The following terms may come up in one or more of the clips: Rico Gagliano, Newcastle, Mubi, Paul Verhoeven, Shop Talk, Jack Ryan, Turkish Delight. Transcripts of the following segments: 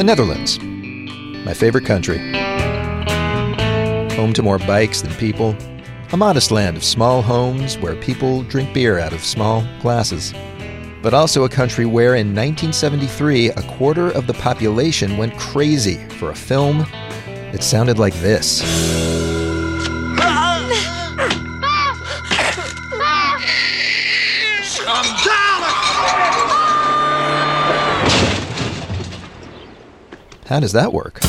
the Netherlands. My favorite country. Home to more bikes than people. A modest land of small homes where people drink beer out of small glasses. But also a country where in 1973, a quarter of the population went crazy for a film that sounded like this. How does that work?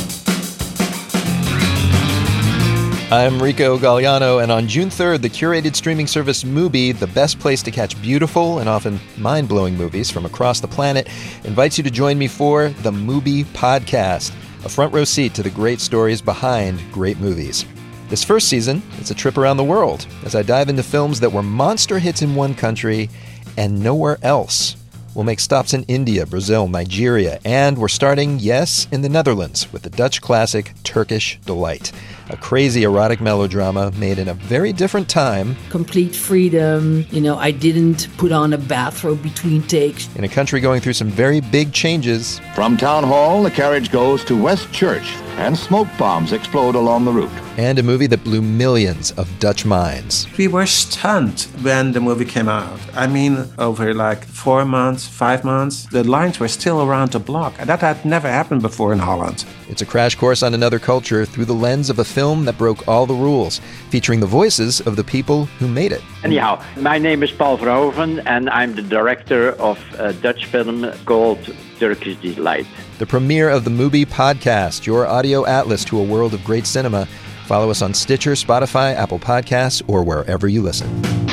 I'm Rico Gagliano, and on June 3rd, the curated streaming service Mubi, the best place to catch beautiful and often mind-blowing movies from across the planet, invites you to join me for the Mubi Podcast, a front row seat to the great stories behind great movies. This first season, it's a trip around the world as I dive into films that were monster hits in one country and nowhere else. We'll make stops in India, Brazil, Nigeria, and we're starting, yes, in the Netherlands with the Dutch classic Turkish Delight, a crazy erotic melodrama made in a very different time. Complete freedom. You know, I didn't put on a bathrobe between takes. In a country going through some very big changes. From Town Hall, the carriage goes to West Church, and smoke bombs explode along the route. And a movie that blew millions of Dutch minds. We were stunned when the movie came out. I mean, over like 4 months, 5 months, the lines were still around the block. And that had never happened before in Holland. It's a crash course on another culture through the lens of a film that broke all the rules, featuring the voices of the people who made it. Anyhow, my name is Paul Verhoeven, and I'm the director of a Dutch film called Turkish Delight. The premiere of the Mubi Podcast, your audio atlas to a world of great cinema. Follow us on Stitcher, Spotify, Apple Podcasts, or wherever you listen.